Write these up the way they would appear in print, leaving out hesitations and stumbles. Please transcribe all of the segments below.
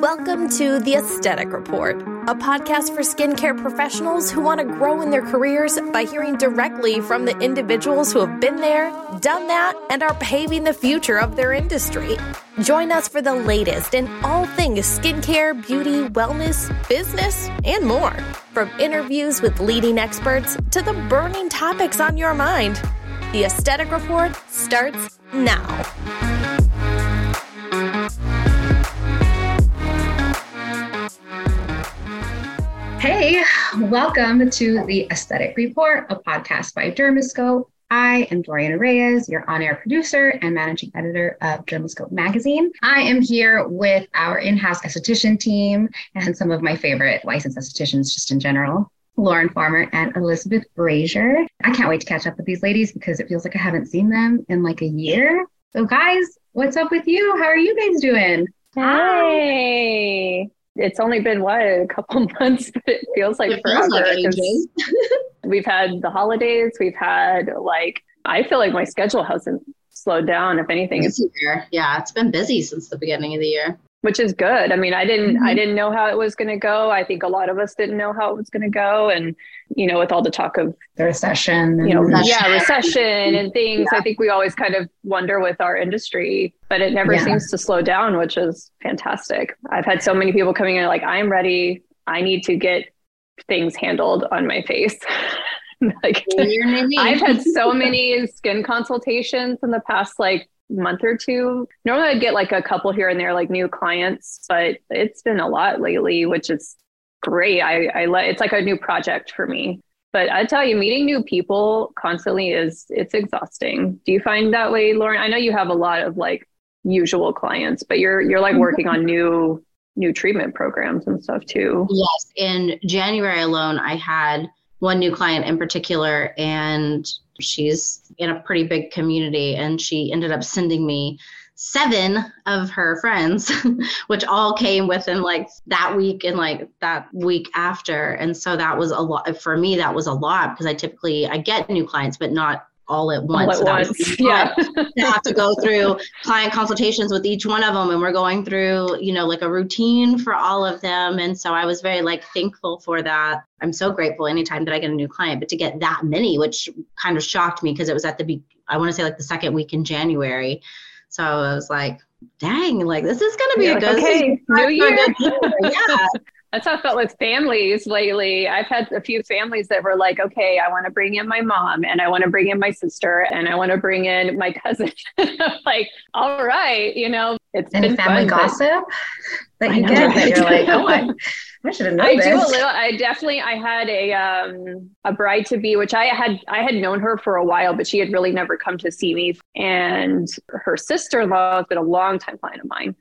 Welcome to The Aesthetic Report, a podcast for skincare professionals who want to grow in their careers by hearing directly from the individuals who have been there, done that, and are paving the future of their industry. Join us for the latest in all things skincare, beauty, wellness, business, and more. From interviews with leading experts to the burning topics on your mind, The Aesthetic Report starts now. Hey, welcome to The Aesthetic Report, a podcast by Dermascope. I am Dorian Reyes, your on-air producer and managing editor of Dermascope magazine. I am here with our in-house esthetician team and some of my favorite licensed estheticians just in general, Lauren Farmer and Elizabeth Brasher. I can't wait to catch up with these ladies because it feels like I haven't seen them in like a year. So guys, what's up with you? How are you guys doing? Hi. It's only been, a couple months, but it feels like forever. We've had the holidays. We've had, I feel like my schedule hasn't slowed down, if anything. Yeah, it's been busy since the beginning of the year. Which is good. I mean, I didn't know how it was going to go. I think a lot of us didn't know how it was going to go. And, with all the talk of the recession, recession and things, yeah. I think we always kind of wonder with our industry, but it never seems to slow down, which is fantastic. I've had so many people coming in I'm ready. I need to get things handled on my face. I've had so many skin consultations in the past, month or two. Normally I'd get a couple here and there, new clients, but it's been a lot lately, which is great. It's like a new project for me, but I tell you, meeting new people constantly it's exhausting. Do you find that way, Lauren? I know you have a lot of usual clients, but you're working on new treatment programs and stuff too. Yes. In January alone, I had one new client in particular, and she's in a pretty big community, and she ended up sending me 7 of her friends, which all came within that week and that week after. And so that was a lot for me. That was a lot because I get new clients, but not all at once. I have to go through client consultations with each one of them. And we're going through, a routine for all of them. And so I was very thankful for that. I'm so grateful anytime that I get a new client, but to get that many, which kind of shocked me because it was at the second week in January. So I was dang, this is going to be a good new year. Yeah. That's how I felt with families lately. I've had a few families that were I want to bring in my mom and I want to bring in my sister and I want to bring in my cousin. All right, it's been family gossip that you get that you're oh, I should have known this. I do a little. I had a bride to be, which I had known her for a while, but she had really never come to see me. And her sister-in-law has been a longtime client of mine.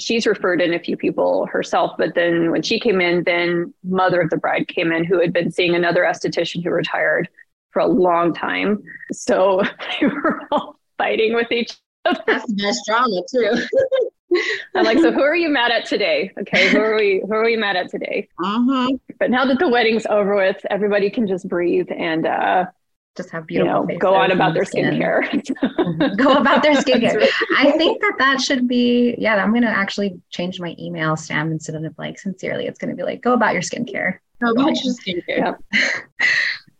She's referred in a few people herself, but then when she came in, then mother of the bride came in who had been seeing another esthetician who retired for a long time. So they were all fighting with each other. That's the best drama too. I'm so who are you mad at today? Okay. Who are we mad at today? Uh-huh. But now that the wedding's over with, everybody can just breathe and, just have beautiful faces. Go on about their skincare. Mm-hmm. Go about their skincare. I think that should be, I'm going to actually change my email stamp instead of sincerely. It's going to be go about your skincare. Go about your skincare. Yep.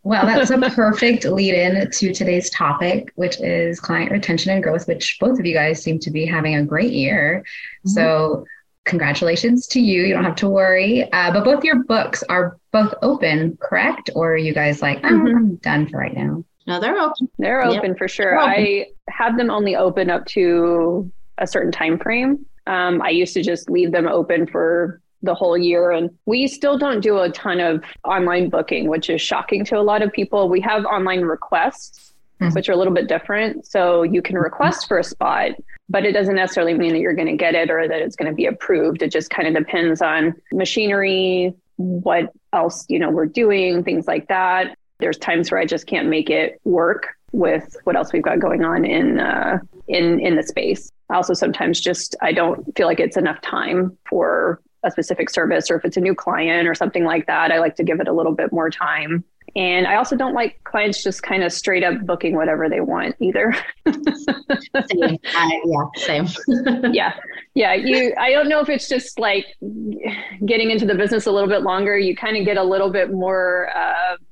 Well, that's a perfect lead in to today's topic, which is client retention and growth, which both of you guys seem to be having a great year. Mm-hmm. So congratulations to you. You don't have to worry. But both your books are both open, correct? Or are you guys I'm done for right now? No, they're open. They're open for sure. I have them only open up to a certain time frame. I used to just leave them open for the whole year. And we still don't do a ton of online booking, which is shocking to a lot of people. We have online requests, which are a little bit different. So you can request for a spot, but it doesn't necessarily mean that you're going to get it or that it's going to be approved. It just kind of depends on machinery, what else, we're doing, things like that. There's times where I just can't make it work with what else we've got going on in the space. I also sometimes I don't feel like it's enough time for a specific service, or if it's a new client or something like that, I like to give it a little bit more time. And I also don't like clients just kind of straight up booking whatever they want either. Same. Same. Yeah. I don't know if it's just like getting into the business a little bit longer. You kind of get a little bit more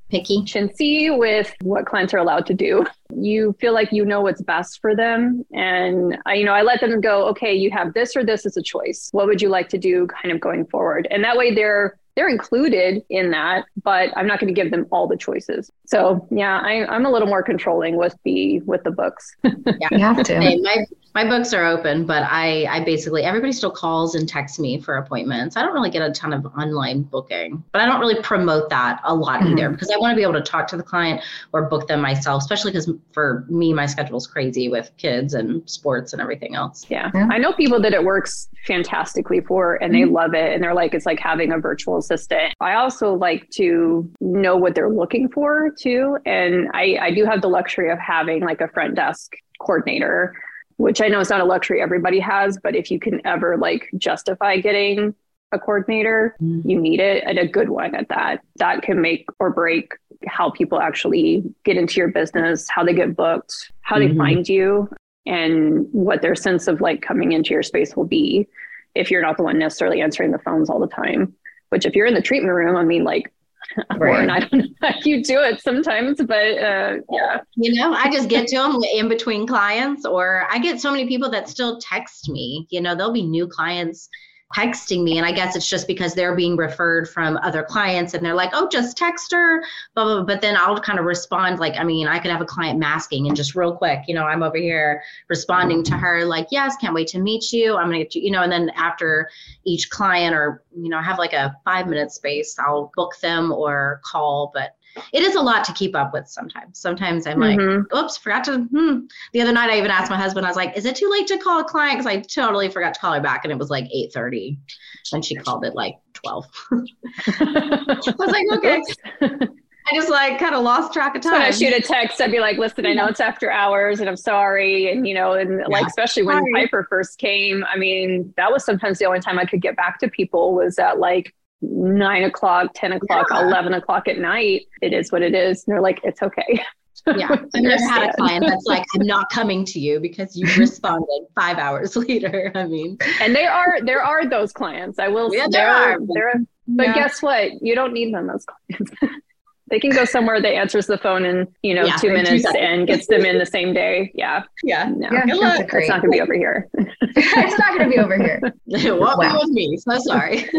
picky, chintzy with what clients are allowed to do. You feel like you know what's best for them. And I let them go, okay, you have this or this as a choice. What would you like to do kind of going forward? And that way they're included in that, but I'm not going to give them all the choices. So yeah, I'm a little more controlling with the books. Yeah, you have to. My books are open, but I basically, everybody still calls and texts me for appointments. I don't really get a ton of online booking, but I don't really promote that a lot either, because I want to be able to talk to the client or book them myself, especially because for me, my schedule's crazy with kids and sports and everything else. Yeah. I know people that it works fantastically for, and they love it. And they're like, it's like having a virtual assistant. I also like to know what they're looking for too. And I do have the luxury of having like a front desk coordinator, which I know is not a luxury everybody has, but if you can ever like justify getting a coordinator, you need it, and a good one at that. That can make or break how people actually get into your business, how they get booked, how they find you, and what their sense of like coming into your space will be if you're not the one necessarily answering the phones all the time. Which if you're in the treatment room, I mean, like, right. I don't know how you do it sometimes, but yeah. I just get to them in between clients, or I get so many people that still text me. There'll be new clients texting me, and I guess it's just because they're being referred from other clients and they're like, oh, just text her, blah, blah, blah. But then I'll kind of respond. Like, I mean, I could have a client masking and just real quick, I'm over here responding to her like, yes, can't wait to meet you. I'm going to get you, and then after each client or, I have like a 5-minute space, I'll book them or call, but it is a lot to keep up with sometimes. Sometimes I'm like, oops, forgot to, The other night I even asked my husband, I was like, is it too late to call a client? Because I totally forgot to call her back. And it was like 8:30 and she called it like 12. I was like, okay. I just like kind of lost track of time. So when I shoot a text, I'd be like, listen, I know it's after hours and I'm sorry. And, like, especially when Piper first came, I mean, that was sometimes the only time I could get back to people was at like 9 o'clock, 10 o'clock, 11 o'clock at night. It is what it is. And they're like, it's okay. Yeah. I've never had a client that's like, I'm not coming to you because you responded 5 hours later. I mean, and there are those clients. I will say there are. But guess what? You don't need them as clients. They can go somewhere that answers the phone in, 2 minutes and gets them in the same day. Yeah. Yeah. No. It's not going to be over here. It's not going to be over here. It was me. So sorry.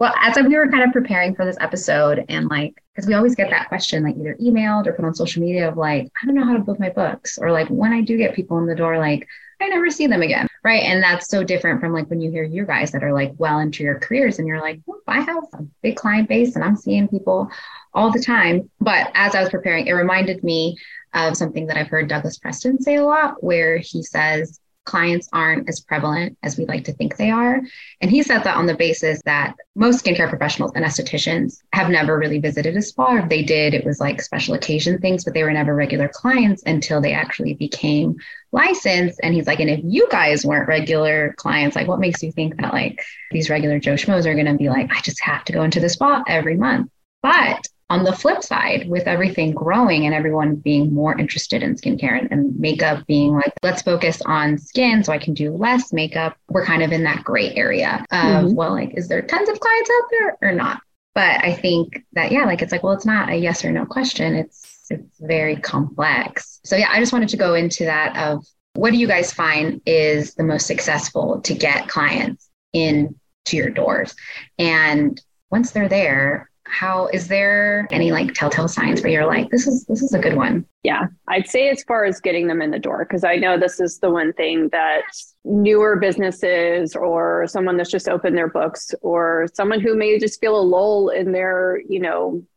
Well, as we were kind of preparing for this episode and like, because we always get that question, like either emailed or put on social media of like, I don't know how to book my books, or like when I do get people in the door, like I never see them again. Right. And that's so different from like when you hear you guys that are like well into your careers and you're like, I have a big client base and I'm seeing people all the time. But as I was preparing, it reminded me of something that I've heard Douglas Preston say a lot, where he says clients aren't as prevalent as we like to think they are. And he said that on the basis that most skincare professionals and estheticians have never really visited a spa. If they did, it was like special occasion things, but they were never regular clients until they actually became licensed. And he's like, and if you guys weren't regular clients, like what makes you think that like these regular Joe Schmoes are going to be like, I just have to go into the spa every month. But on the flip side, with everything growing and everyone being more interested in skincare and makeup being like, let's focus on skin so I can do less makeup, we're kind of in that gray area of, well, like, is there tons of clients out there or not? But I think that, yeah, like, it's like, well, it's not a yes or no question. It's very complex. So yeah, I just wanted to go into that of what do you guys find is the most successful to get clients into your doors? And once they're there, how is there any like telltale signs where you're like, this is a good one? Yeah, I'd say as far as getting them in the door, because I know this is the one thing that newer businesses or someone that's just opened their books or someone who may just feel a lull in their,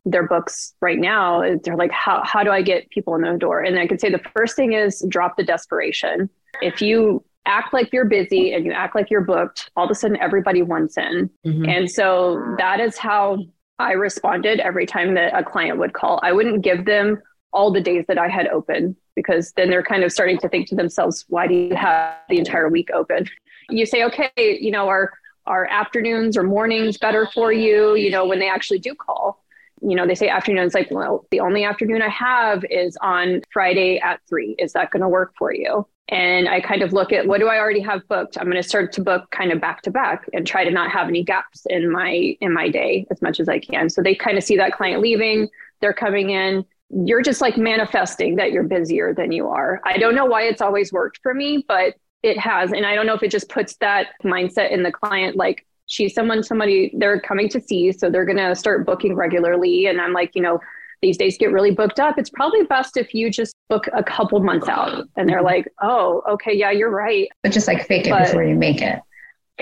their books right now, they're like, how do I get people in the door? And I could say the first thing is drop the desperation. If you act like you're busy and you act like you're booked, all of a sudden everybody wants in. And so that is how I responded every time that a client would call. I wouldn't give them all the days that I had open, because then they're kind of starting to think to themselves, why do you have the entire week open? You say, okay, are afternoons or mornings better for you, when they actually do call? you know, they say afternoons, like, well, the only afternoon I have is on Friday at 3. Is that going to work for you? And I kind of look at, what do I already have booked? I'm going to start to book kind of back to back and try to not have any gaps in my day as much as I can. So they kind of see that client leaving, they're coming in. You're just like manifesting that you're busier than you are. I don't know why it's always worked for me, but it has. And I don't know if it just puts that mindset in the client, like, she's somebody they're coming to see. So they're going to start booking regularly. And I'm like, you know, these days get really booked up. It's probably best if you just book a couple months out. And they're like, oh, okay. Yeah, you're right. But just like fake it before you make it.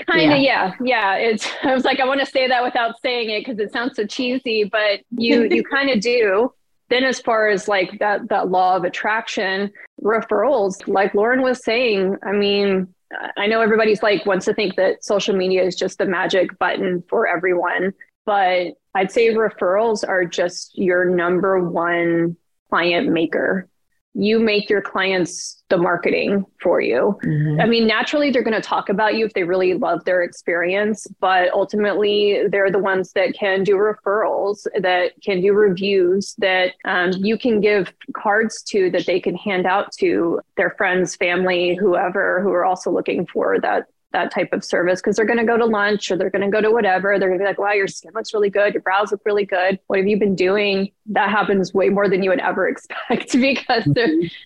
Kind of. Yeah. Yeah. I was like, I want to say that without saying it because it sounds so cheesy, but you kind of do. Then as far as like that law of attraction, referrals, like Lauren was saying, I mean, I know everybody's like wants to think that social media is just the magic button for everyone, but I'd say referrals are just your number one client maker. You make your clients the marketing for you. Mm-hmm. I mean, naturally, they're going to talk about you if they really love their experience, but ultimately, they're the ones that can do referrals, that can do reviews, that you can give cards to that they can hand out to their friends, family, whoever, who are also looking for that type of service, because they're going to go to lunch or they're going to go to whatever. They're going to be like, wow, your skin looks really good. Your brows look really good. What have you been doing? That happens way more than you would ever expect because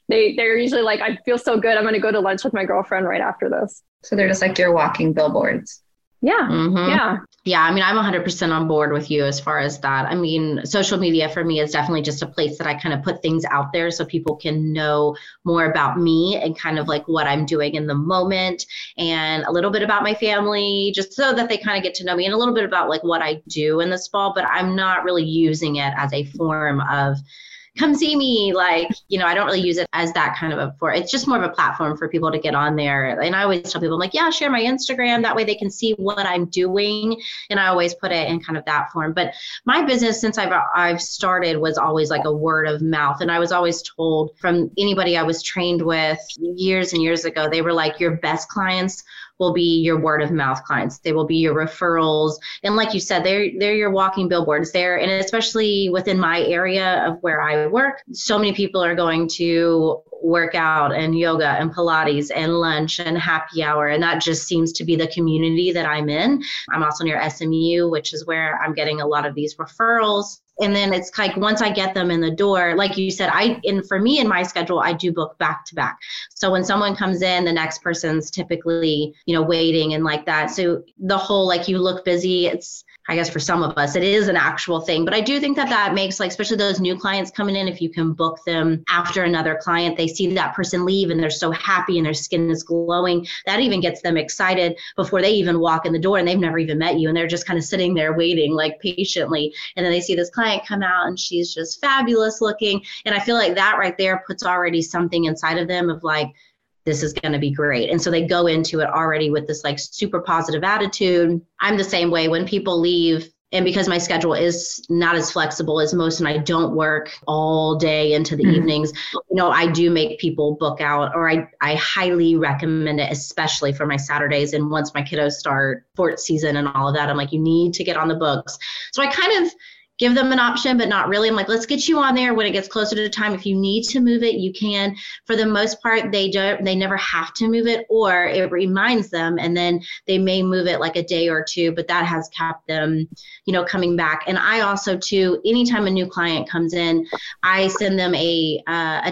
they're usually like, I feel so good. I'm going to go to lunch with my girlfriend right after this. So they're just like your walking billboards. Yeah. Mm-hmm. Yeah. Yeah. I mean, I'm 100% on board with you as far as that. I mean, social media for me is definitely just a place that I kind of put things out there so people can know more about me and kind of like what I'm doing in the moment and a little bit about my family, just so that they kind of get to know me and a little bit about like what I do in the spa, but I'm not really using it as a form of come see me. Like, you know, I don't really use it as that kind of it's just more of a platform for people to get on there. And I always tell people, I'm like, yeah, share my Instagram. That way they can see what I'm doing. And I always put it in kind of that form. But my business, since I've started, was always like a word of mouth. And I was always told from anybody I was trained with years and years ago, they were like, your best clients will be your word of mouth clients. They will be your referrals. And like you said, they're your walking billboards there. And especially within my area of where I work, so many people are going to workout and yoga and Pilates and lunch and happy hour. And that just seems to be the community that I'm in. I'm also near SMU, which is where I'm getting a lot of these referrals. And then it's like, once I get them in the door, like you said, and for me in my schedule, I do book back to back. So when someone comes in, the next person's typically, you know, waiting and like that. So the whole, like, you look busy, it's, I guess for some of us, it is an actual thing, but I do think that makes, like, especially those new clients coming in, if you can book them after another client, they see that person leave and they're so happy and their skin is glowing. That even gets them excited before they even walk in the door and they've never even met you. And they're just kind of sitting there waiting, like, patiently. And then they see this client come out and she's just fabulous looking. And I feel like that right there puts already something inside of them of like, this is going to be great. And so they go into it already with this like super positive attitude. I'm the same way when people leave. And because my schedule is not as flexible as most, and I don't work all day into the evenings, you know, I do make people book out, or I highly recommend it, especially for my Saturdays. And once my kiddos start sports season and all of that, I'm like, you need to get on the books. So I kind of give them an option, but not really. I'm like, let's get you on there when it gets closer to the time. If you need to move it, you can. For the most part, they never have to move it, or it reminds them, and then they may move it like a day or two, but that has kept them, you know, coming back. And I also too, anytime a new client comes in, I send them a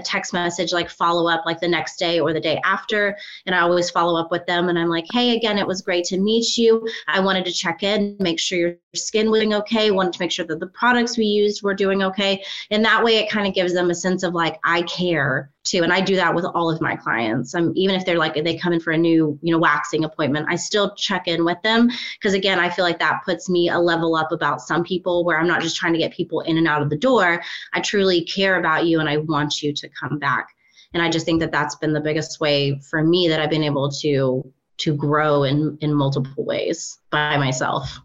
text message, like follow up, like the next day or the day after. And I always follow up with them. And I'm like, hey, again, it was great to meet you. I wanted to check in, make sure your skin was doing okay. Wanted to make sure that the products we used were doing okay. And that way it kind of gives them a sense of like, I care too. And I do that with all of my clients. Even if they're like, they come in for a new, you know, waxing appointment, I still check in with them. Cause again, I feel like that puts me a level up about some people where I'm not just trying to get people in and out of the door. I truly care about you and I want you to come back. And I just think that that's been the biggest way for me that I've been able to grow in multiple ways by myself.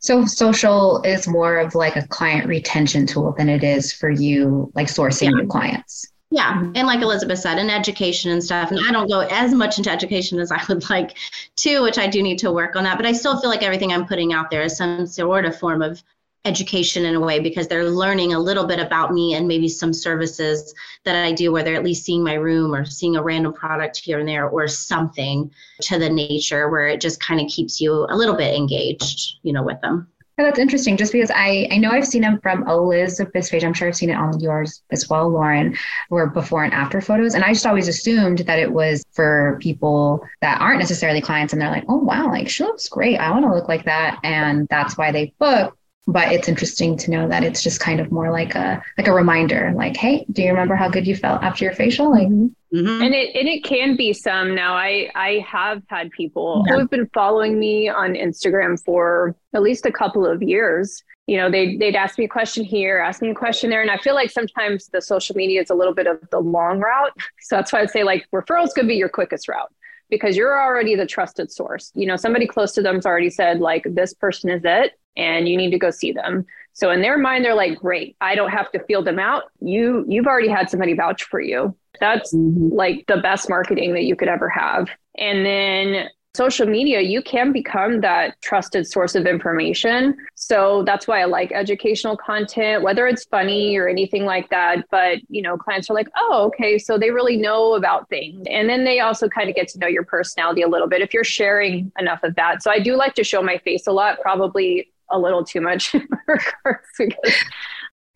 So social is more of like a client retention tool than it is for you, like sourcing new clients. Yeah. And like Elizabeth said, in education and stuff, and I don't go as much into education as I would like to, which I do need to work on that, but I still feel like everything I'm putting out there is some sort of form of education in a way, because they're learning a little bit about me and maybe some services that I do, where they're at least seeing my room or seeing a random product here and there or something to the nature, where it just kind of keeps you a little bit engaged, you know, with them. Oh, that's interesting, just because I know I've seen them from Elizabeth's page. I'm sure I've seen it on yours as well, Lauren, were before and after photos. And I just always assumed that it was for people that aren't necessarily clients, and they're like, oh, wow, like she looks great. I want to look like that. And that's why they book. But it's interesting to know that it's just kind of more like a reminder, like, hey, do you remember how good you felt after your facial? Like, mm-hmm. And it can be some. Now I have had people who have been following me on Instagram for at least a couple of years. You know, they'd ask me a question here, ask me a question there. And I feel like sometimes the social media is a little bit of the long route. So that's why I'd say like referrals could be your quickest route, because you're already the trusted source. You know, somebody close to them's already said like, this person is it, and you need to go see them. So in their mind, they're like, great, I don't have to field them out. You've already had somebody vouch for you. That's like the best marketing that you could ever have. And then social media, you can become that trusted source of information. So that's why I like educational content, whether it's funny or anything like that. But, you know, clients are like, oh, okay, so they really know about things. And then they also kind of get to know your personality a little bit if you're sharing enough of that. So I do like to show my face a lot, probably a little too much in regards to this.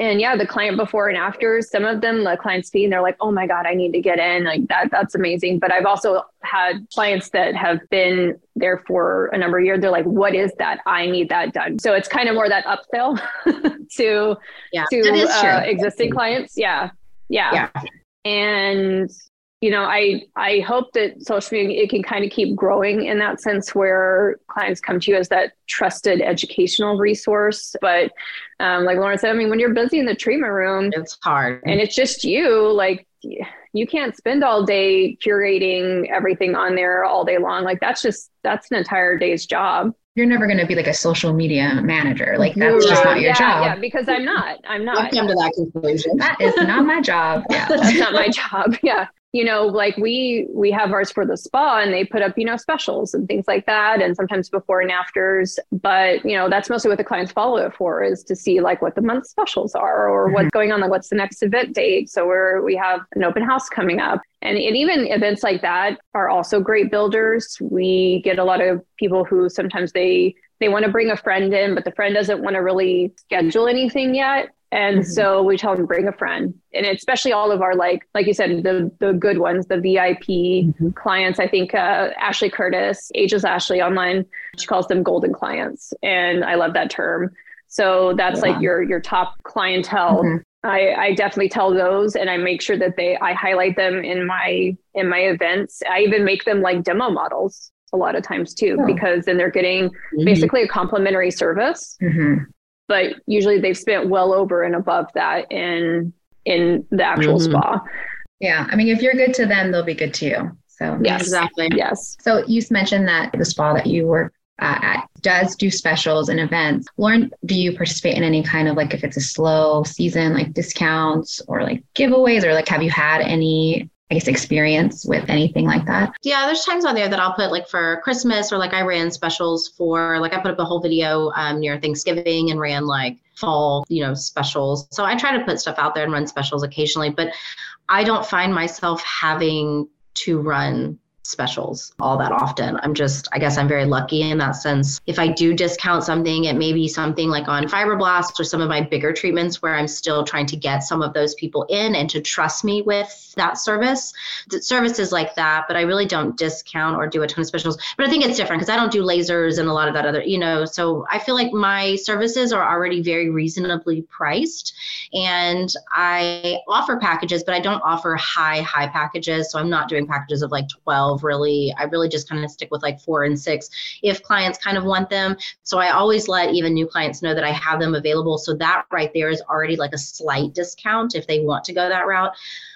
And yeah, the client before and after, some of them, the clients see and they're like, oh my God, I need to get in. Like that's amazing. But I've also had clients that have been there for a number of years. They're like, what is that? I need that done. So it's kind of more that upsell to existing clients. Yeah. And, you know, I hope that social media, it can kind of keep growing in that sense, where clients come to you as that trusted educational resource. But like Lauren said, I mean, when you're busy in the treatment room, it's hard, and it's just you, like you can't spend all day curating everything on there all day long. Like that's an entire day's job. You're never going to be like a social media manager. Like that's just not your job. Yeah, because I'm not. I've come to that conclusion. That is not my job. Yeah, that's not my job. Yeah. You know, like we have ours for the spa, and they put up, you know, specials and things like that. And sometimes before and afters, but you know, that's mostly what the clients follow it for, is to see like what the month specials are, or what's going on, like what's the next event date. So we have an open house coming up, and even events like that are also great builders. We get a lot of people who sometimes they want to bring a friend in, but the friend doesn't want to really schedule anything yet. And so we tell them, bring a friend. And especially all of our, like you said, the good ones, the VIP clients. I think Ashley Curtis, Ageless Ashley online, she calls them golden clients. And I love that term. So that's like your top clientele. I definitely tell those, and I make sure that I highlight them in my events. I even make them like demo models a lot of times too, because then they're getting basically a complimentary service. But usually they've spent well over and above that in the actual spa. Yeah. I mean, if you're good to them, they'll be good to you. So yes, exactly. Yes. So you mentioned that the spa that you work at does do specials and events. Lauren, do you participate in any kind of like, if it's a slow season, like discounts or like giveaways, or like, have you had any, I guess, experience with anything like that? Yeah, there's times on there that I'll put like for Christmas, or like I ran specials for, like I put up a whole video near Thanksgiving and ran like fall, you know, specials. So I try to put stuff out there and run specials occasionally, but I don't find myself having to run specials all that often. I guess I'm very lucky in that sense. If I do discount something, it may be something like on fibroblasts or some of my bigger treatments where I'm still trying to get some of those people in and to trust me with that service. Services like that, but I really don't discount or do a ton of specials. But I think it's different because I don't do lasers and a lot of that other, you know, so I feel like my services are already very reasonably priced, and I offer packages, but I don't offer high packages. So I'm not doing packages of like 12. I really just kind of stick with like 4 and 6 if clients kind of want them. So I always let even new clients know that I have them available. So that right there is already like a slight discount if they want to go that route.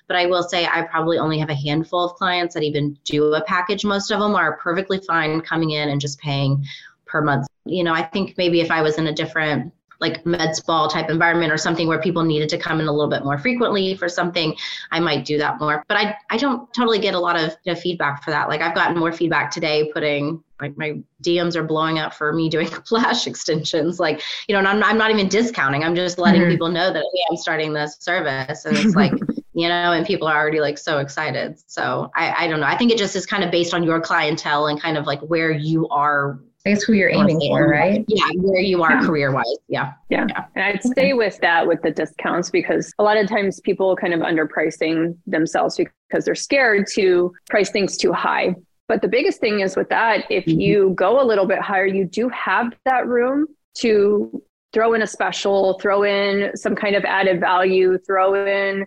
But I will say I probably only have a handful of clients that even do a package. Most of them are perfectly fine coming in and just paying per month. You know, I think maybe if I was in a different like med spa type environment or something where people needed to come in a little bit more frequently for something, I might do that more. But I don't totally get a lot of feedback for that. Like I've gotten more feedback today putting like my DMs are blowing up for me doing lash extensions. Like, you know, and I'm not even discounting. I'm just letting people know that, hey, I'm starting this service. And it's like, you know, and people are already like so excited. So I don't know. I think it just is kind of based on your clientele and kind of like where you are. I guess who you're aiming for, right? Yeah, where you are career-wise. Yeah. And I'd stay with that with the discounts, because a lot of times people kind of underpricing themselves because they're scared to price things too high. But the biggest thing is with that, if you go a little bit higher, you do have that room to throw in a special, throw in some kind of added value, throw in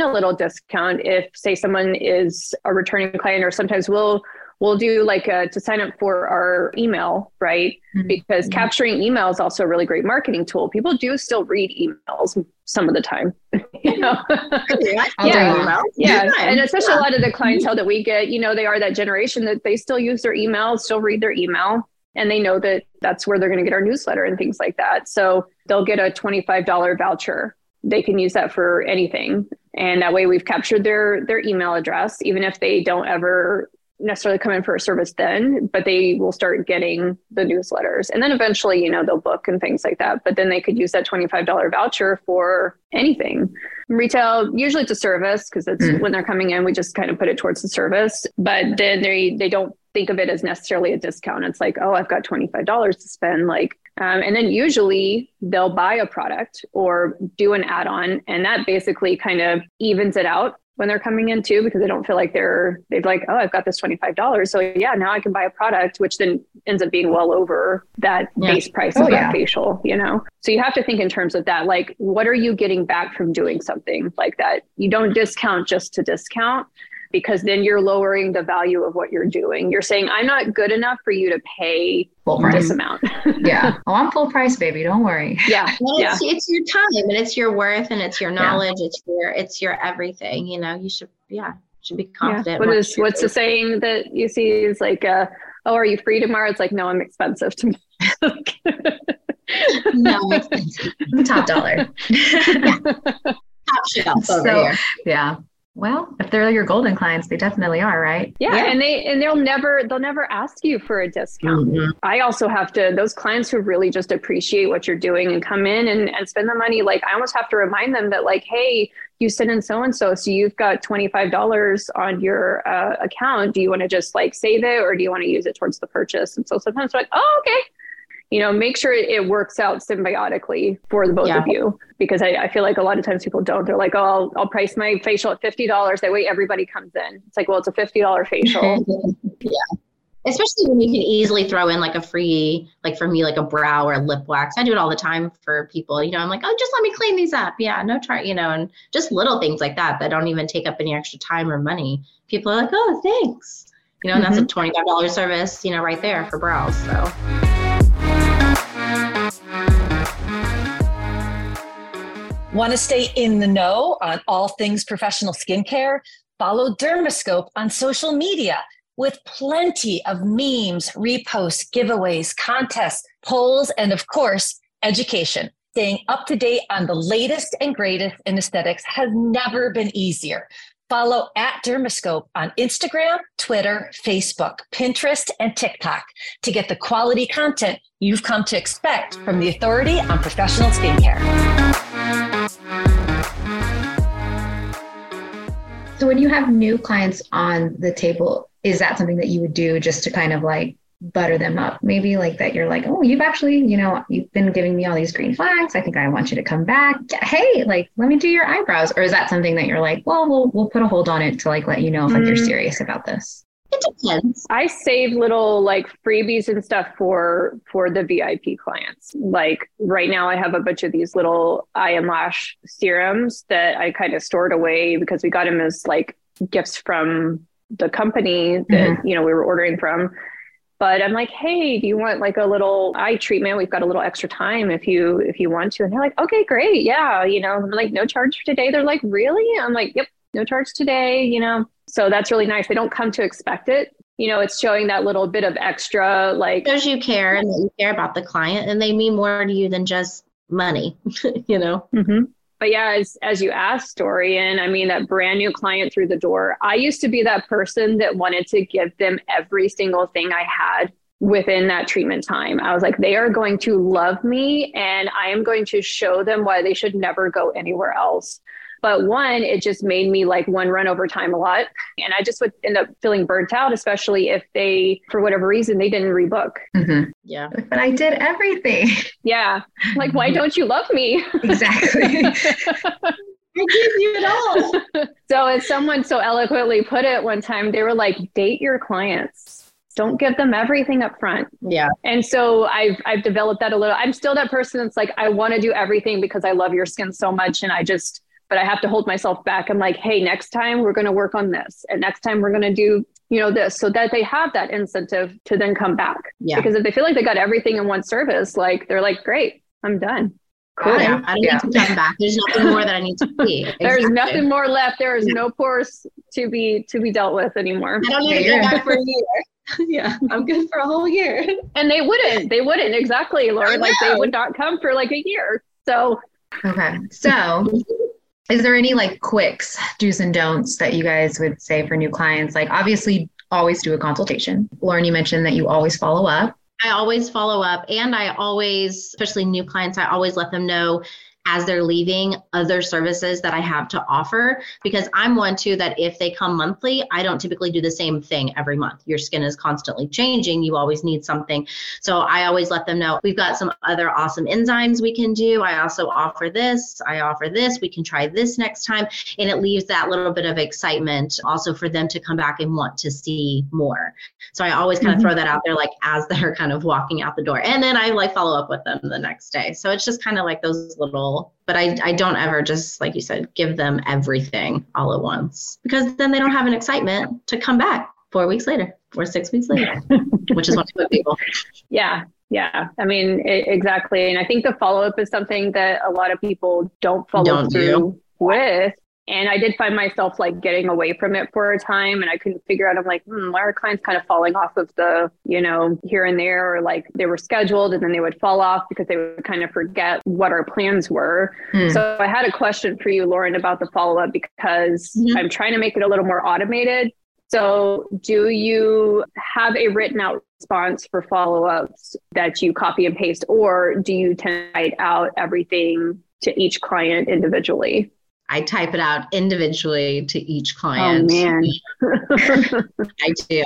a little discount. If say someone is a returning client, or sometimes we'll do like to sign up for our email, right? Because capturing email is also a really great marketing tool. People do still read emails some of the time, you know? Yeah. And especially a lot of the clientele that we get, you know, they are that generation that they still use their email, still read their email, and they know that that's where they're going to get our newsletter and things like that. So they'll get a $25 voucher. They can use that for anything. And that way we've captured their email address, even if they don't ever necessarily come in for a service then, but they will start getting the newsletters. And then eventually, you know, they'll book and things like that. But then they could use that $25 voucher for anything. Retail, usually it's a service, because that's when they're coming in, we just kind of put it towards the service. But then they don't think of it as necessarily a discount. It's like, oh, I've got $25 to spend, like, and then usually they'll buy a product or do an add-on. And that basically kind of evens it out when they're coming in too, because they don't feel like they've like, oh, I've got this $25. So yeah, now I can buy a product, which then ends up being well over that base price of that facial, you know? So you have to think in terms of that, like, what are you getting back from doing something like that? You don't discount just to discount, because then you're lowering the value of what you're doing. You're saying, I'm not good enough for you to pay full price. This amount. Oh, I'm full price, baby. Don't worry. It's your time, and it's your worth, and it's your knowledge. Yeah. It's your everything, you know, you should be confident. Yeah. What's the saying that you see is like, oh, are you free tomorrow? It's like, no, I'm expensive tomorrow. No, expensive. I'm top dollar. Top shelf over here. Yeah. Well, if they're your golden clients, they definitely are, right? Yeah. And they'll never ask you for a discount. I also have to, those clients who really just appreciate what you're doing and come in and spend the money, like, I almost have to remind them that, like, hey, you sent in so-and-so, so you've got $25 on your account. Do you want to just like save it, or do you want to use it towards the purchase? And so sometimes I'm like, oh, okay. You know, make sure it works out symbiotically for the both of you, because I feel like a lot of times people don't. They're like, oh, I'll price my facial at $50. That way everybody comes in. It's like, well, it's a $50 facial. Especially when you can easily throw in like a free, like for me, like a brow or a lip wax. I do it all the time for people. You know, I'm like, oh, just let me clean these up. Yeah, no charge, you know, and just little things like that don't even take up any extra time or money. People are like, oh, thanks. You know, and that's a $25 service, you know, right there for brows. So. Want to stay in the know on all things professional skincare? Follow Dermascope on social media with plenty of memes, reposts, giveaways, contests, polls, and of course, education. Staying up to date on the latest and greatest in aesthetics has never been easier. Follow @Dermascope on Instagram, Twitter, Facebook, Pinterest, and TikTok to get the quality content you've come to expect from the authority on professional skincare. So when you have new clients on the table, is that something that you would do just to kind of like butter them up? Maybe like that you're like, oh, you've actually, you know, you've been giving me all these green flags. I think I want you to come back. Hey, like, let me do your eyebrows. Or is that something that you're like, well, we'll put a hold on it to like let you know if like you're serious about this? It depends. I save little like freebies and stuff for the VIP clients. Like right now I have a bunch of these little eye and lash serums that I kind of stored away because we got them as like gifts from the company that, you know, we were ordering from. But I'm like, hey, do you want like a little eye treatment? We've got a little extra time if you want to. And they're like, okay, great. Yeah. You know, I'm like, no charge for today. They're like, really? I'm like, yep, no charge today, you know? So that's really nice. They don't come to expect it. You know, it's showing that little bit of extra, like, shows you care and that you care about the client, and they mean more to you than just money, you know? But yeah, as you asked, Dorian, I mean, that brand new client through the door, I used to be that person that wanted to give them every single thing I had within that treatment time. I was like, they are going to love me and I am going to show them why they should never go anywhere else. But one, it just made me like one run over time a lot. And I just would end up feeling burnt out, especially if they, for whatever reason, they didn't rebook. Mm-hmm. Yeah. But I did everything. Yeah. Like, why don't you love me? Exactly. I give you it all. So as someone so eloquently put it one time, they were like, date your clients. Don't give them everything up front. Yeah. And so I've developed that a little. I'm still that person that's like, I want to do everything because I love your skin so much. And I just, but I have to hold myself back. I'm like, hey, next time we're going to work on this. And next time we're going to do, you know, this, so that they have that incentive to then come back. Yeah. Because if they feel like they got everything in one service, like they're like, great, I'm done. Cool. I don't need to come back. There's nothing more that I need to see. Exactly. There's nothing more left. There is no course to be dealt with anymore. I don't need to go back for a year. Yeah. I'm good for a whole year. And they wouldn't. Exactly, Lauren. Like they would not come for like a year. So. Okay. So. Is there any like quicks, do's and don'ts that you guys would say for new clients? Like obviously always do a consultation. Lauren, you mentioned that you always follow up. I always follow up, and I always, especially new clients, I always let them know as they're leaving other services that I have to offer, because I'm one too that if they come monthly, I don't typically do the same thing every month. Your skin is constantly changing. You always need something. So I always let them know we've got some other awesome enzymes we can do. I also offer this. I offer this. We can try this next time. And it leaves that little bit of excitement also for them to come back and want to see more. So I always kind of throw that out there, like as they're kind of walking out the door, and then I like follow up with them the next day. So it's just kind of like those little, but I don't ever just, like you said, give them everything all at once, because then they don't have an excitement to come back 4 weeks later or 6 weeks later, which is what I put people. Yeah. Yeah. I mean, exactly. And I think the follow-up is something that a lot of people don't follow through with. And I did find myself like getting away from it for a time, and I couldn't figure out, I'm like, why are clients kind of falling off of the, you know, here and there, or like they were scheduled and then they would fall off because they would kind of forget what our plans were. Mm. So I had a question for you, Lauren, about the follow-up, because I'm trying to make it a little more automated. So do you have a written out response for follow-ups that you copy and paste, or do you type out everything to each client individually? I type it out individually to each client. Oh, man. I do.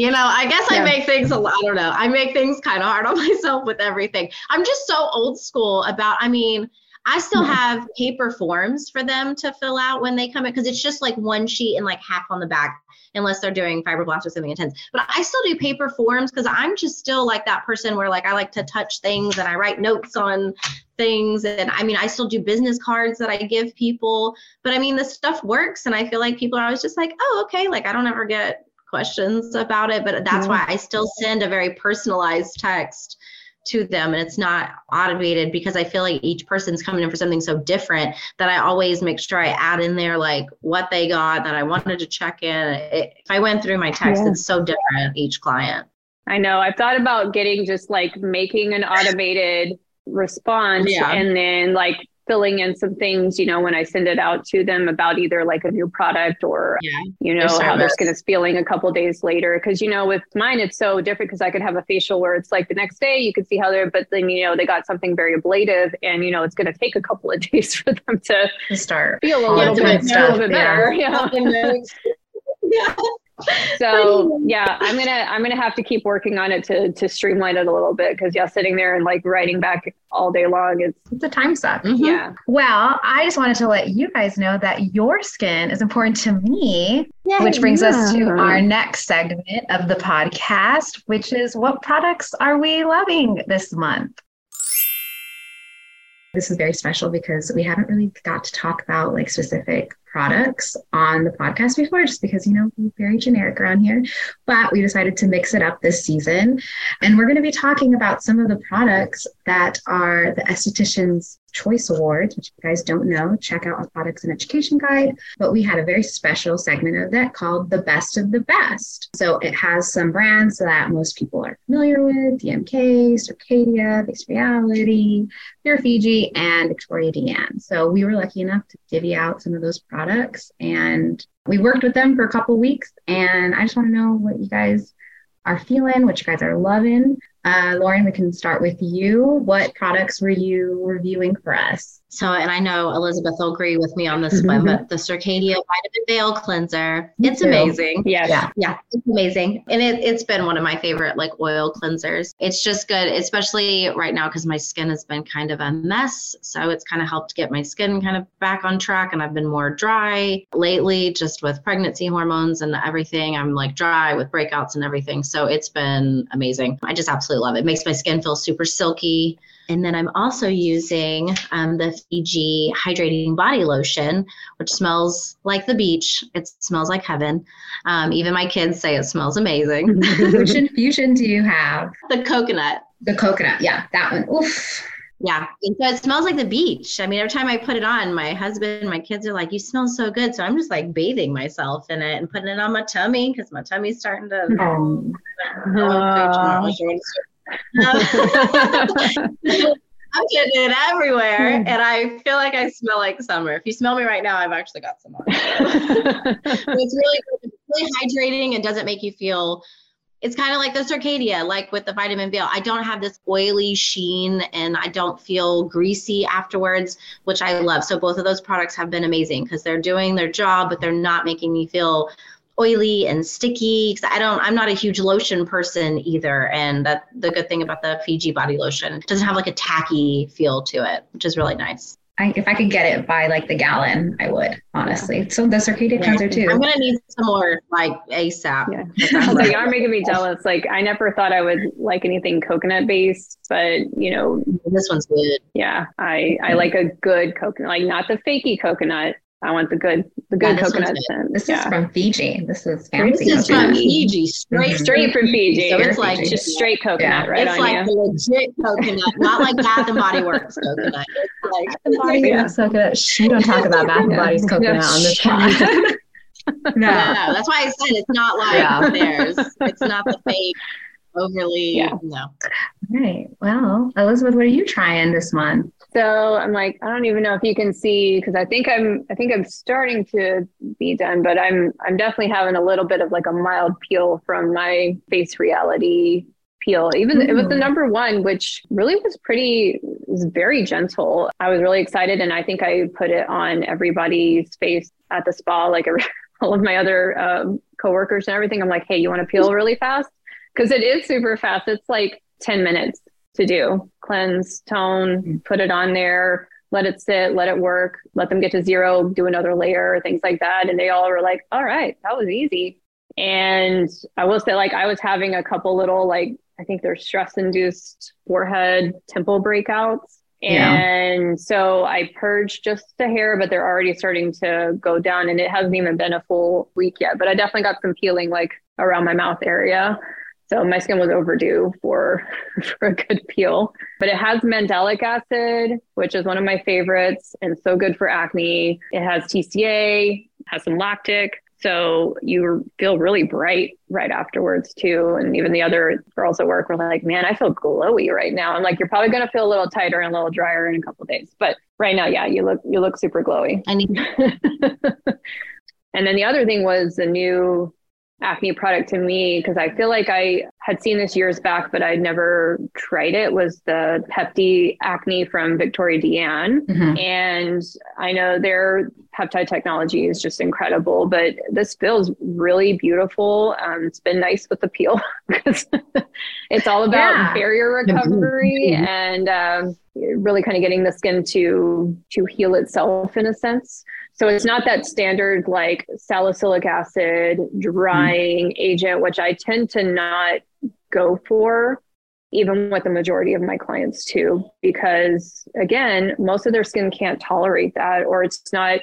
You know, I guess I make things I make things kind of hard on myself with everything. I'm just so old school about, I mean, I still have paper forms for them to fill out when they come in, because it's just like one sheet and like half on the back, unless they're doing fibroblast or something intense. But I still do paper forms because I'm just still like that person where like I like to touch things and I write notes on things. And I mean, I still do business cards that I give people. But I mean, this stuff works, and I feel like people are always just like, oh, okay, like I don't ever get questions about it. But that's why I still send a very personalized text to them, and it's not automated, because I feel like each person's coming in for something so different that I always make sure I add in there like what they got that I wanted to check in. If I went through my text, it's so different each client. I know. I've thought about getting just like making an automated response and then like filling in some things, you know, when I send it out to them about either like a new product or, you know, how their skin is feeling a couple of days later. Cause you know, with mine, it's so different, cause I could have a facial where it's like the next day you could see how they're, but then, you know, they got something very ablative, and, you know, it's going to take a couple of days for them to start feel a little bit better. Yeah. So yeah, I'm gonna have to keep working on it to streamline it a little bit, because sitting there and like writing back all day long, it's a time suck. Mm-hmm. Yeah. Well, I just wanted to let you guys know that your skin is important to me, which brings us to our next segment of the podcast, which is what products are we loving this month? This is very special because we haven't really got to talk about like specific products on the podcast before, just because, you know, we're very generic around here, but we decided to mix it up this season. And we're going to be talking about some of the products that are the estheticians Choice Awards, which if you guys don't know, check out our products and education guide. But we had a very special segment of that called The Best of the Best. So it has some brands that most people are familiar with, DMK, Circadia, Base Reality, Pure Fiji, and Victoria Deanne. So we were lucky enough to divvy out some of those products, and we worked with them for a couple weeks. And I just want to know what you guys are feeling, what you guys are loving. Lauren, we can start with you. What products were you reviewing for us? So, and I know Elizabeth will agree with me on this one, but the Circadia Vitamin Veil Cleanser, it's amazing. Yeah, it's amazing. And it's been one of my favorite like oil cleansers. It's just good, especially right now because my skin has been kind of a mess. So it's kind of helped get my skin kind of back on track, and I've been more dry lately just with pregnancy hormones and everything. I'm like dry with breakouts and everything. So it's been amazing. I just absolutely love it. It makes my skin feel super silky. And then I'm also using the Fiji Hydrating Body Lotion, which smells like the beach. It smells like heaven. Even my kids say it smells amazing. Which infusion do you have? The coconut. The coconut. Yeah, that one. Oof. Yeah. And so it smells like the beach. I mean, every time I put it on, my husband and my kids are like, you smell so good. So I'm just like bathing myself in it and putting it on my tummy because my tummy's starting to... I'm getting it everywhere, and I feel like I smell like summer. If you smell me right now, I've actually got some on. It's really hydrating and doesn't make you feel. It's kind of like the Circadia, like with the vitamin veil. I don't have this oily sheen, and I don't feel greasy afterwards, which I love. So both of those products have been amazing because they're doing their job, but they're not making me feel oily and sticky. I'm not a huge lotion person either. And that the good thing about the Fiji body lotion, it doesn't have like a tacky feel to it, which is really nice. If I could get it by like the gallon, I would, honestly. So the Circadia cleanser too. I'm going to need some more like ASAP. Yeah. Like, y'all are making me jealous. Like I never thought I would like anything coconut based, but you know, this one's good. Yeah. I like a good coconut, like not the fakey coconut. I want the good coconut scent. This is from Fiji. This is fancy. This is from Fiji, straight from Fiji. So it's like Fiji. Just straight coconut, right? It's on like you. Legit coconut, not like Bath and Body Works coconut. It's like coconut. Shh, we don't talk about Bath and Body's coconut on this podcast. No, that's why I said it's not like theirs. It's not the fake. Overly, no. Right. Well, Elizabeth, what are you trying this month? So I'm like, I don't even know if you can see because I think I'm starting to be done, but I'm definitely having a little bit of like a mild peel from my Base Reality peel. It was the number one, which really was very gentle. I was really excited, and I think I put it on everybody's face at the spa, like all of my other coworkers and everything. I'm like, hey, you want to peel really fast? Because it is super fast. It's like 10 minutes to do. Cleanse, tone, put it on there, let it sit, let it work, let them get to zero, do another layer, things like that. And they all were like, all right, that was easy. And I will say, like, I was having a couple little, like, I think they're stress-induced forehead temple breakouts. And so I purged just the hair, but they're already starting to go down. And it hasn't even been a full week yet. But I definitely got some peeling, like, around my mouth area. So my skin was overdue for a good peel, but it has mandelic acid, which is one of my favorites and so good for acne. It has TCA, has some lactic. So you feel really bright right afterwards too. And even the other girls at work were like, man, I feel glowy right now. I'm like, you're probably going to feel a little tighter and a little drier in a couple of days, but right now, yeah, you look super glowy. I need. And then the other thing was the new acne product to me, because I feel like I had seen this years back, but I'd never tried it, was the Pepti Acne from Victoria Deanne. And I know their peptide technology is just incredible, but this feels really beautiful. It's been nice with the peel because it's all about barrier recovery and really kind of getting the skin to heal itself in a sense. So it's not that standard like salicylic acid drying agent, which I tend to not go for, even with the majority of my clients too, because again, most of their skin can't tolerate that, or it's not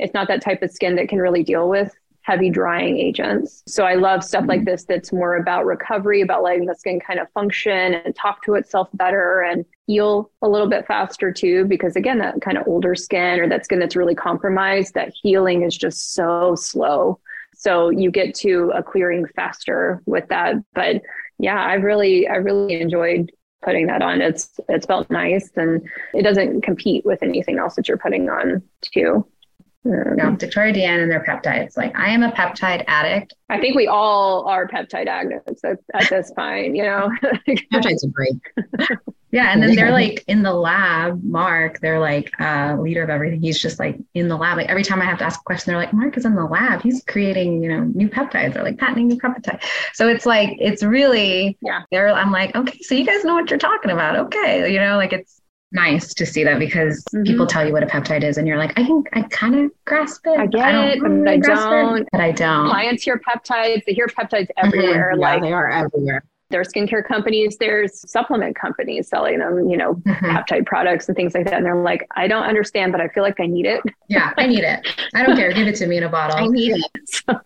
that type of skin that can really deal with heavy drying agents. So I love stuff like this that's more about recovery, about letting the skin kind of function and talk to itself better and heal a little bit faster too, because again, that kind of older skin or that skin that's really compromised, that healing is just so slow. So you get to a clearing faster with that. But yeah, I really enjoyed putting that on. It's felt nice, and it doesn't compete with anything else that you're putting on too. No, Victoria Deanne and their peptides. Like, I am a peptide addict. I think we all are peptide addicts at this point, you know. Peptides are great. Yeah. And then they're like in the lab, Mark, they're like a leader of everything. He's just like in the lab. Like every time I have to ask a question, they're like, Mark is in the lab. He's creating, you know, new peptides. They're like patenting new peptides. So it's like, it's really, yeah. I'm like, okay, so you guys know what you're talking about. Okay. You know, like it's nice to see that, because people tell you what a peptide is and you're like, I kind of grasp it. I get it, but I don't. But I don't. Clients hear peptides. They hear peptides everywhere. Mm-hmm. Yeah, like, they are everywhere. There are skincare companies. There's supplement companies selling them, you know, peptide products and things like that. And they're like, I don't understand, but I feel like I need it. Yeah, I need it. I don't care. Give it to me in a bottle. I need it. So.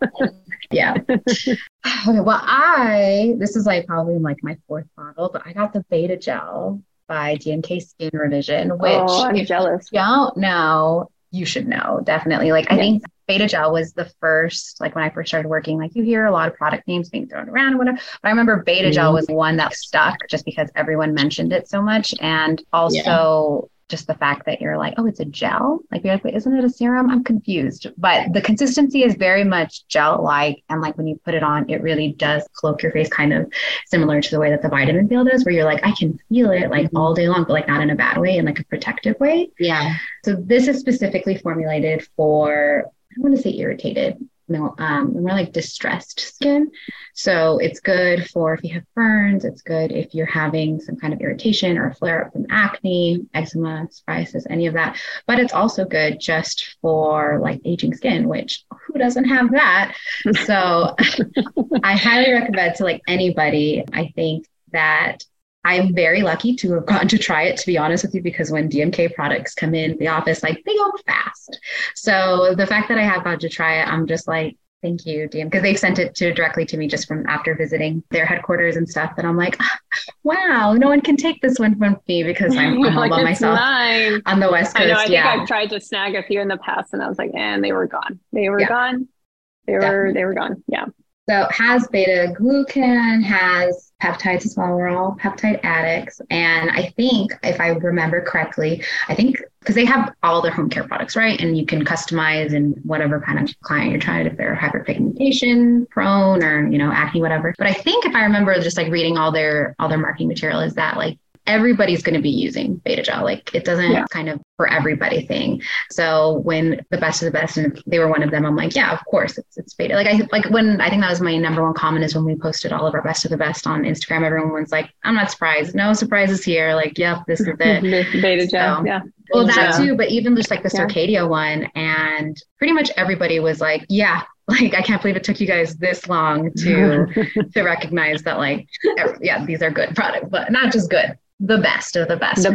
Yeah. Okay. Well, this is like probably like my fourth bottle, but I got the Beta Gel by DMK Skin Revision, which I'm jealous. If you don't know, you should know, definitely. Like, I think Beta Gel was the first, like when I first started working, like you hear a lot of product names being thrown around and whatever. But I remember Beta Gel was one that stuck just because everyone mentioned it so much. And also just the fact that you're like, oh, it's a gel. Like, you're like, wait, isn't it a serum? I'm confused. But the consistency is very much gel-like. And like when you put it on, it really does cloak your face, kind of similar to the way that the vitamin peel does, where you're like, I can feel it like all day long, but like not in a bad way, in like a protective way. Yeah. So this is specifically formulated for, I don't want to say irritated, no, more like distressed skin. So it's good for if you have burns, it's good if you're having some kind of irritation or a flare up from acne, eczema, psoriasis, any of that. But it's also good just for like aging skin, which who doesn't have that? So I highly recommend to like anybody. I think that I'm very lucky to have gotten to try it, to be honest with you, because when DMK products come in the office, like they go fast. So the fact that I have gotten to try it, I'm just like, thank you, DM, because they've sent it directly to me just from after visiting their headquarters and stuff. And I'm like, wow, no one can take this one from me, because I'm all by myself on the West Coast. I know, I think I've tried to snag a few in the past, and I was like, and they were gone. They were gone. Yeah. So it has beta glucan, has peptides as well. We're all peptide addicts. And I think, if I remember correctly, because they have all their home care products, right? And you can customize in whatever kind of client you're trying, if they're hyperpigmentation prone or, you know, acne, whatever. But I think if I remember just like reading all their marketing material, is that like everybody's going to be using Beta Gel. Like, it doesn't kind of for everybody thing. So when the best of the best, and they were one of them, I'm like, yeah, of course it's Beta. Like, I think that was my number one comment, is when we posted all of our best of the best on Instagram, everyone was like, I'm not surprised. No surprises here. Like, yep, this is it. Beta Gel. So, yeah. Well, that too, but even just like the Circadia one, and pretty much everybody was like, yeah, like, I can't believe it took you guys this long to recognize that, like, these are good products, but not just good. The best of the best.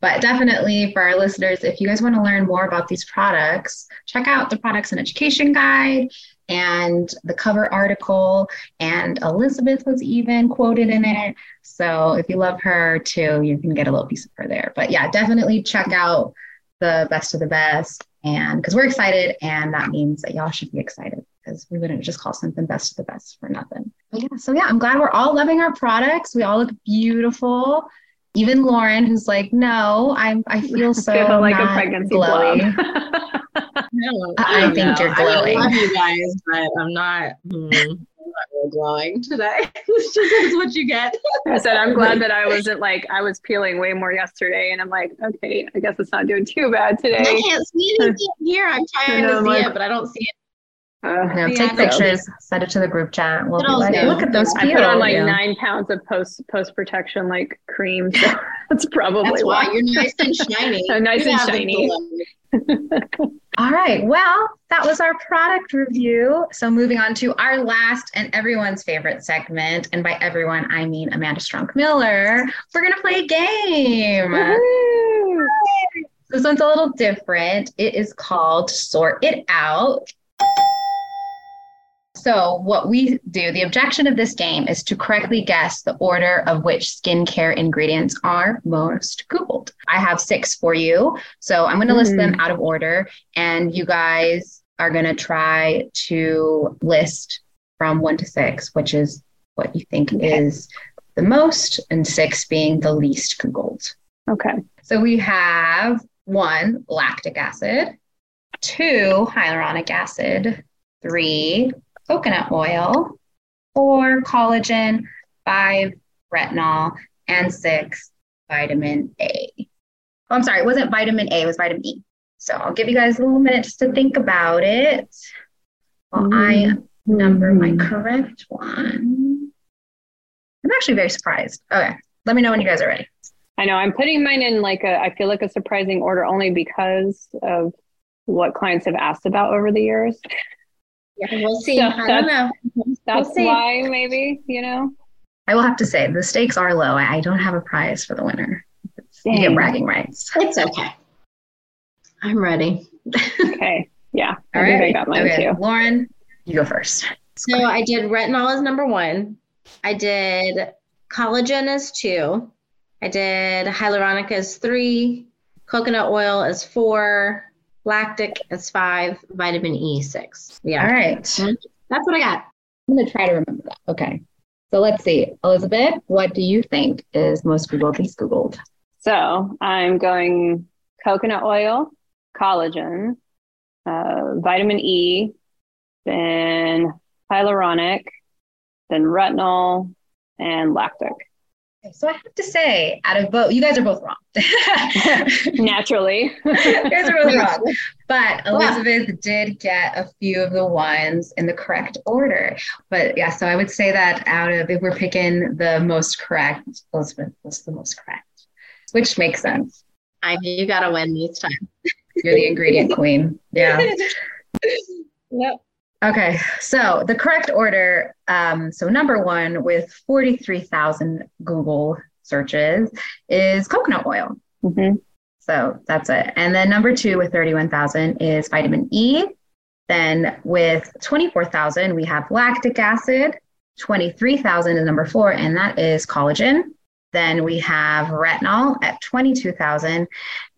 But definitely for our listeners, if you guys want to learn more about these products, check out the products and education guide and the cover article. And Elizabeth was even quoted in it. So if you love her too, you can get a little piece of her there. But yeah, definitely check out the best of the best. And because we're excited, and that means that y'all should be excited, because we wouldn't just call something best of the best for nothing. But yeah, so yeah, I'm glad we're all loving our products. We all look beautiful. Even Lauren, who's like, no, I feel so like a pregnancy glowy. No, I think you're glowing. I love you guys, but I'm not. I'm not really glowing today. It's just it's what you get. I said, I'm glad that I wasn't like, I was peeling way more yesterday, and I'm like, okay, I guess it's not doing too bad today. I can't see anything here. I'm trying to see it, but I don't see it. Take pictures, send it to the group chat. We'll be like, look at those peels. I put on like 9 pounds of post protection like cream. So that's probably why you're nice and shiny. So nice and shiny. All right. Well, that was our product review. So moving on to our last and everyone's favorite segment. And by everyone, I mean Amanda Strunk-Miller. We're going to play a game. Woo-hoo. This one's a little different. It is called Sort It Out. So what we do, the objection of this game is to correctly guess the order of which skincare ingredients are most Googled. I have 6 for you. So I'm going to list them out of order, and you guys are going to try to list from 1 to 6, which is what you think is the most, and 6 being the least Googled. Okay. So we have 1, lactic acid, 2, hyaluronic acid, 3, coconut oil, 4, collagen, 5, retinol, and 6, vitamin A. Oh, I'm sorry. It wasn't vitamin A. It was vitamin E. So I'll give you guys a little minute just to think about it while I number my correct one. I'm actually very surprised. Okay. Let me know when you guys are ready. I know. I'm putting mine in I feel like a surprising order only because of what clients have asked about over the years. Yeah, we'll see. So I don't know. That's why maybe, I will have to say the stakes are low. I don't have a prize for the winner. Dang. You get bragging rights. It's okay. I'm ready. Okay. Yeah. All right. I got mine too. Lauren, you go first. So I did retinol as number 1. I did collagen as 2. I did hyaluronic as 3. Coconut oil as 4. Lactic is 5, vitamin E 6. Yeah. All right. That's what I got. I'm going to try to remember that. Okay. So let's see. Elizabeth, what do you think is most Googled, least Googled? So I'm going coconut oil, collagen, vitamin E, then hyaluronic, then retinol, and lactic. So I have to say, out of both, you guys are both wrong. Naturally. You guys are both wrong. But Elizabeth did get a few of the ones in the correct order. But yeah, so I would say that out of, if we're picking the most correct, Elizabeth was the most correct, which makes sense. I knew you got to win this time. You're the ingredient queen. Yeah. Yep. Okay, so the correct order, so number 1 with 43,000 Google searches is coconut oil. Mm-hmm. So that's it. And then number 2 with 31,000 is vitamin E. Then with 24,000, we have lactic acid. 23,000 is number 4, and that is collagen. Then we have retinol at 22,000.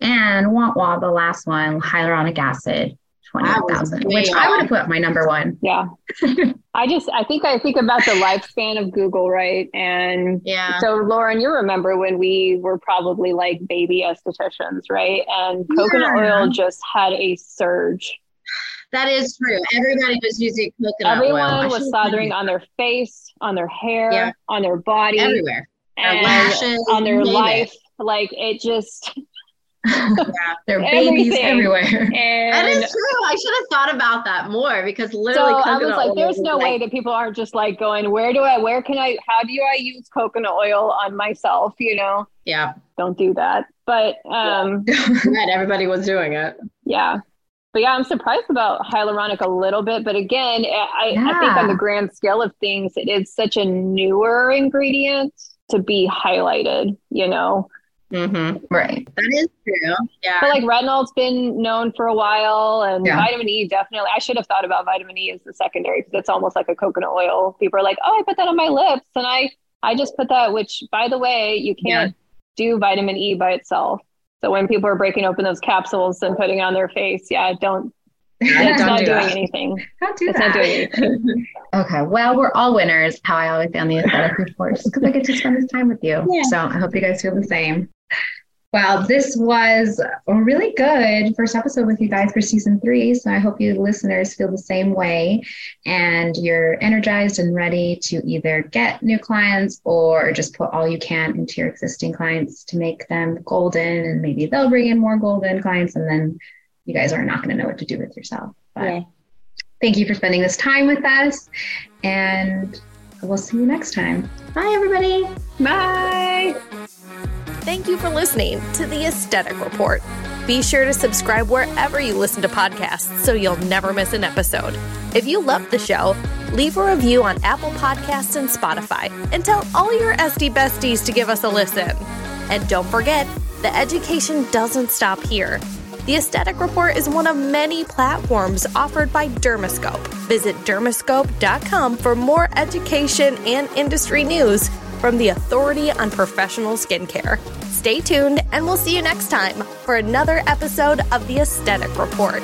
And the last one, hyaluronic acid. 20,000, which I would have put my number 1. Yeah. I think about the lifespan of Google, right? And yeah. So Lauren, you remember when we were probably like baby estheticians, right? And coconut oil just had a surge. That is true. Everybody was using coconut oil. Everyone was slathering on their face, on their hair, on their body. Everywhere. And lashes, on their life. Like it just... Yeah, there are babies everywhere. And that is true. I should have thought about that more because literally so I was like, there's no way that people aren't just like going, how do I use coconut oil on myself? Yeah. Don't do that. But right, everybody was doing it. Yeah. But yeah, I'm surprised about hyaluronic a little bit. But again, I think on the grand scale of things, it is such a newer ingredient to be highlighted, Mm-hmm. Right. That is true. Yeah. But like retinol's been known for a while and vitamin E definitely. I should have thought about vitamin E as the secondary because it's almost like a coconut oil. People are like, oh, I put that on my lips and I just put that, which by the way, you can't do vitamin E by itself. So when people are breaking open those capsules and putting it on their face, it's not doing anything. Okay. Well, we're all winners. How I always found the aesthetic reports because I get to spend this time with you. Yeah. So I hope you guys feel the same. Well, this was a really good first episode with you guys for season 3. So I hope you listeners feel the same way and you're energized and ready to either get new clients or just put all you can into your existing clients to make them golden. And maybe they'll bring in more golden clients and then you guys are not going to know what to do with yourself. But thank you for spending this time with us and we'll see you next time. Bye, everybody. Bye. Thank you for listening to The Aesthetic Report. Be sure to subscribe wherever you listen to podcasts so you'll never miss an episode. If you love the show, leave a review on Apple Podcasts and Spotify and tell all your SD besties to give us a listen. And don't forget, the education doesn't stop here. The aesthetic report is one of many platforms offered by Dermascope. Visit dermascope.com for more education and industry news from the authority on professional skincare. Stay tuned, and we'll see you next time for another episode of The Aesthetic Report.